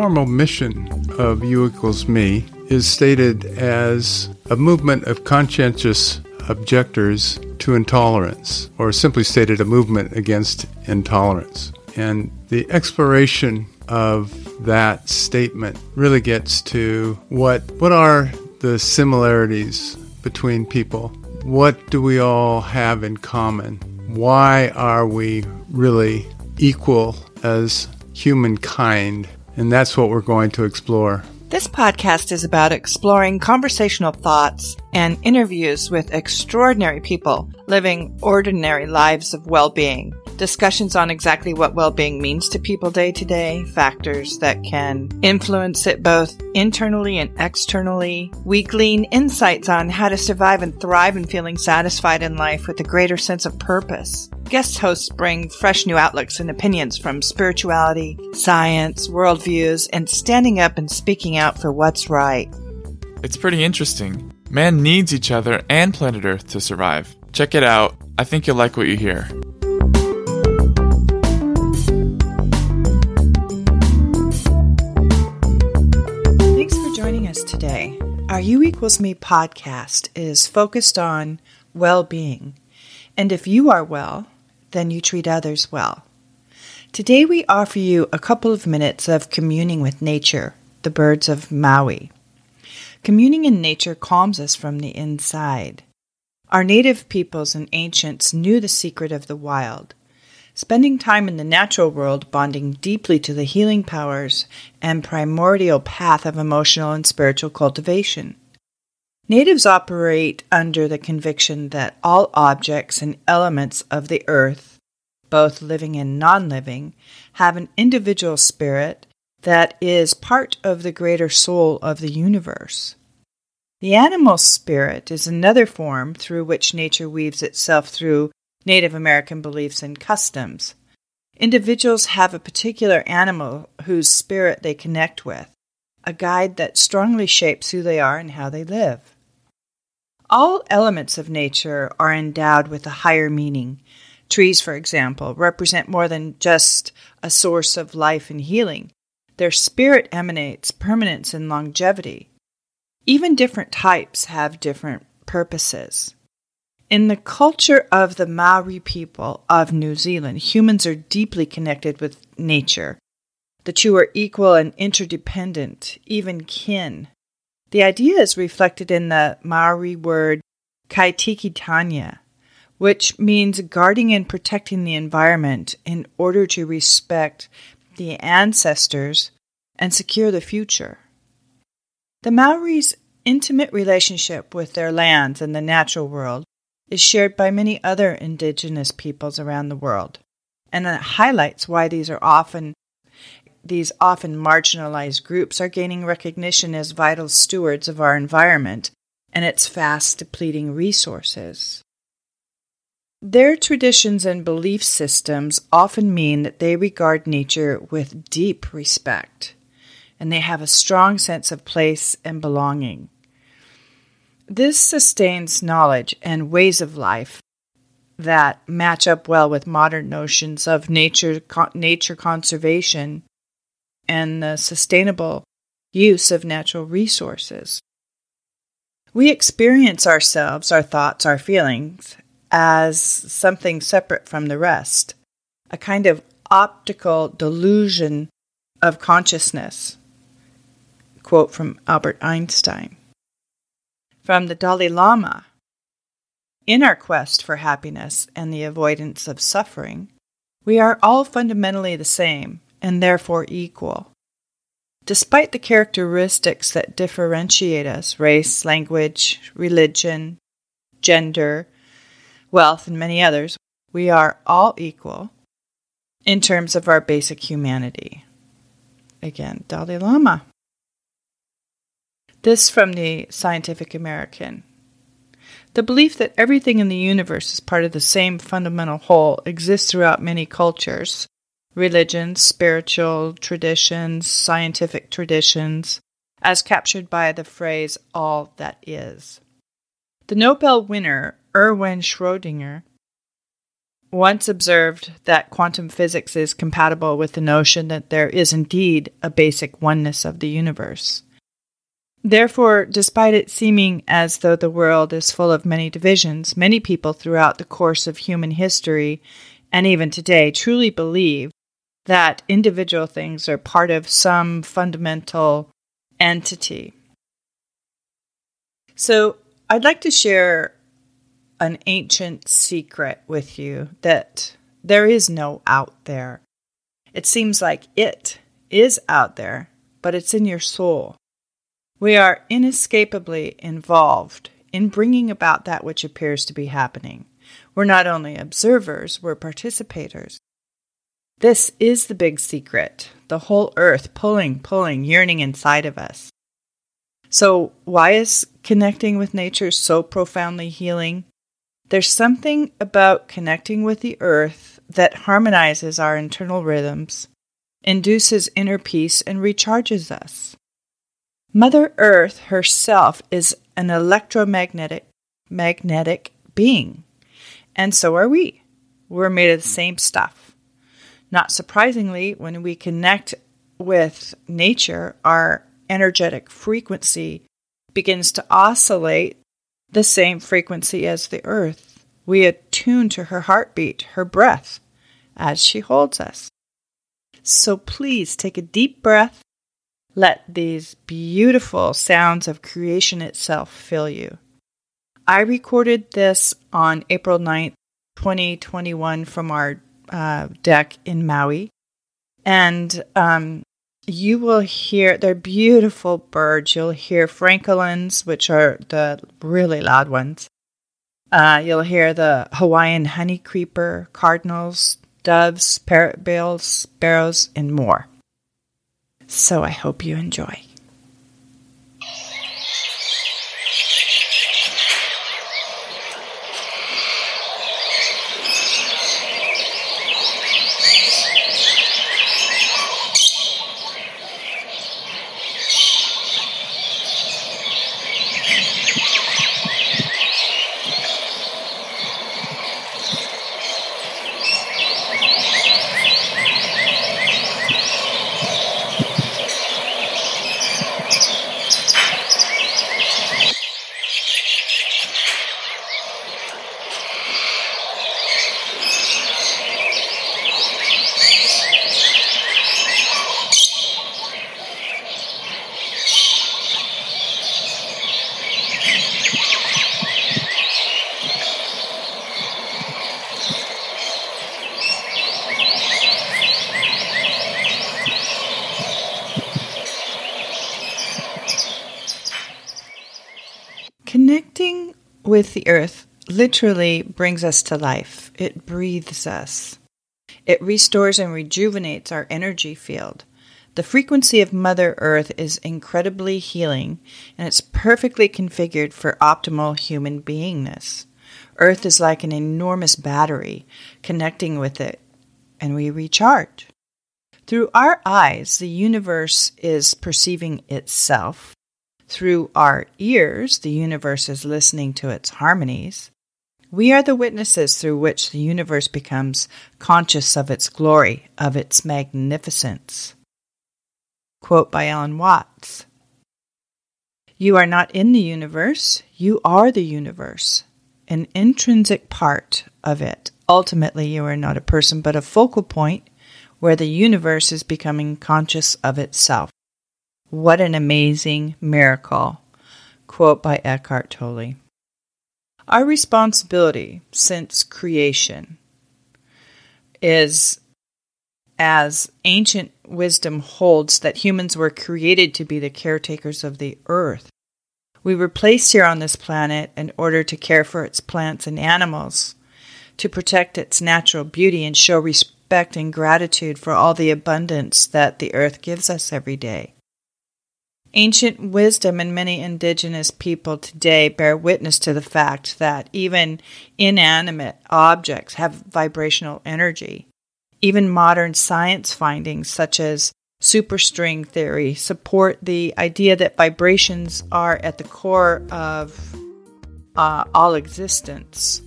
formal mission of U equals me is stated as a movement of conscientious objectors to intolerance, or simply stated, a movement against intolerance. And the exploration of that statement really gets to what are the similarities between people? What do we all have in common? Why are we really equal as humankind? And that's what we're going to explore. This podcast is about exploring conversational thoughts and interviews with extraordinary people living ordinary lives of well-being. Discussions on exactly what well-being means to people day to day, factors that can influence it both internally and externally. We glean insights on how to survive and thrive in feeling satisfied in life with a greater sense of purpose. Guest hosts bring fresh new outlooks and opinions from spirituality, science, worldviews, and standing up and speaking out for what's right. It's pretty interesting. Man needs each other and planet Earth to survive. Check it out. I think you'll like what you hear. Today, our U Equals Me podcast is focused on well-being, and if you are well, then you treat others well. Today we offer you a couple of minutes of communing with nature, the birds of Maui. Communing in nature calms us from the inside. Our native peoples and ancients knew the secret of the wild. Spending time in the natural world, bonding deeply to the healing powers and primordial path of emotional and spiritual cultivation. Natives operate under the conviction that all objects and elements of the earth, both living and non-living, have an individual spirit that is part of the greater soul of the universe. The animal spirit is another form through which nature weaves itself through Native American beliefs and customs. Individuals have a particular animal whose spirit they connect with, a guide that strongly shapes who they are and how they live. All elements of nature are endowed with a higher meaning. Trees, for example, represent more than just a source of life and healing. Their spirit emanates permanence and longevity. Even different types have different purposes. In the culture of the Maori people of New Zealand, humans are deeply connected with nature. The two are equal and interdependent, even kin. The idea is reflected in the Maori word kaitiakitanga, which means guarding and protecting the environment in order to respect the ancestors and secure the future. The Maori's intimate relationship with their lands and the natural world is shared by many other indigenous peoples around the world, and it highlights why these often marginalized groups are gaining recognition as vital stewards of our environment and its fast depleting resources. Their traditions and belief systems often mean that they regard nature with deep respect, and they have a strong sense of place and belonging. This sustains knowledge and ways of life that match up well with modern notions of nature conservation and the sustainable use of natural resources. We experience ourselves, our thoughts, our feelings as something separate from the rest, a kind of optical delusion of consciousness. Quote from Albert Einstein. From the Dalai Lama, in our quest for happiness and the avoidance of suffering, we are all fundamentally the same and therefore equal. Despite the characteristics that differentiate us, race, language, religion, gender, wealth, and many others, we are all equal in terms of our basic humanity. Again, Dalai Lama. This from the Scientific American. The belief that everything in the universe is part of the same fundamental whole exists throughout many cultures, religions, spiritual traditions, scientific traditions, as captured by the phrase, all that is. The Nobel winner, Erwin Schrödinger, once observed that quantum physics is compatible with the notion that there is indeed a basic oneness of the universe. Therefore, despite it seeming as though the world is full of many divisions, many people throughout the course of human history, and even today, truly believe that individual things are part of some fundamental entity. So, I'd like to share an ancient secret with you, that there is no out there. It seems like it is out there, but it's in your soul. We are inescapably involved in bringing about that which appears to be happening. We're not only observers, we're participators. This is the big secret, the whole earth pulling, yearning inside of us. So why is connecting with nature so profoundly healing? There's something about connecting with the earth that harmonizes our internal rhythms, induces inner peace, and recharges us. Mother Earth herself is an electromagnetic being, and so are we. We're made of the same stuff. Not surprisingly, when we connect with nature, our energetic frequency begins to oscillate the same frequency as the Earth. We attune to her heartbeat, her breath, as she holds us. So please take a deep breath. Let these beautiful sounds of creation itself fill you. I recorded this on April 9th, 2021 from our deck in Maui. And you will hear, they're beautiful birds. You'll hear Francolins, which are the really loud ones. You'll hear the Hawaiian honeycreeper, cardinals, doves, parrot bills, sparrows, and more. So I hope you enjoy. Connecting with the earth literally brings us to life. It breathes us. It restores and rejuvenates our energy field. The frequency of Mother Earth is incredibly healing, and it's perfectly configured for optimal human beingness. Earth is like an enormous battery. Connecting with it, and we recharge. Through our eyes, the universe is perceiving itself. Through our ears, the universe is listening to its harmonies. We are the witnesses through which the universe becomes conscious of its glory, of its magnificence. Quote by Alan Watts. You are not in the universe, you are the universe, an intrinsic part of it. Ultimately, you are not a person but a focal point where the universe is becoming conscious of itself. What an amazing miracle. Quote by Eckhart Tolle. Our responsibility since creation is, as ancient wisdom holds, that humans were created to be the caretakers of the earth. We were placed here on this planet in order to care for its plants and animals, to protect its natural beauty and show respect and gratitude for all the abundance that the earth gives us every day. Ancient wisdom and many indigenous people today bear witness to the fact that even inanimate objects have vibrational energy. Even modern science findings such as superstring theory support the idea that vibrations are at the core of all existence.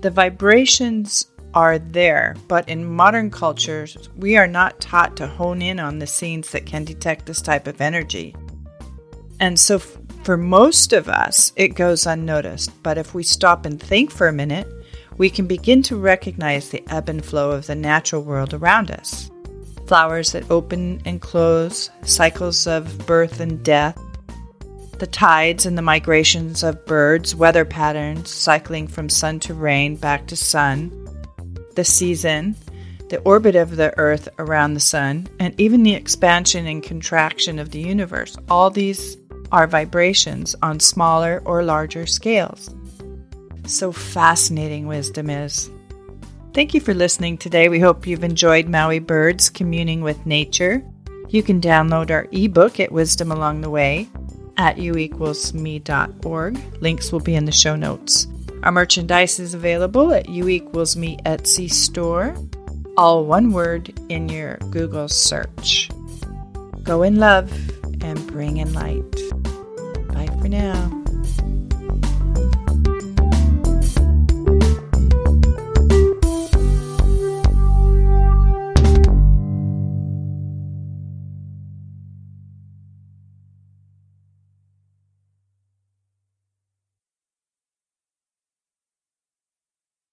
The vibrations are there, but in modern cultures, we are not taught to hone in on the scenes that can detect this type of energy. And so for most of us, it goes unnoticed. But if we stop and think for a minute, we can begin to recognize the ebb and flow of the natural world around us. Flowers that open and close, cycles of birth and death, the tides and the migrations of birds, weather patterns, cycling from sun to rain, back to sun, the season, the orbit of the earth around the sun, and even the expansion and contraction of the universe. All these are vibrations on smaller or larger scales. So fascinating wisdom is. Thank you for listening today. We hope you've enjoyed Maui Birds Communing with Nature. You can download our ebook at Wisdom Along the Way at uequalsme.org. Links will be in the show notes. Our merchandise is available at uequalsme Etsy store. All one word in your Google search. Go in love and bring in light. Bye for now.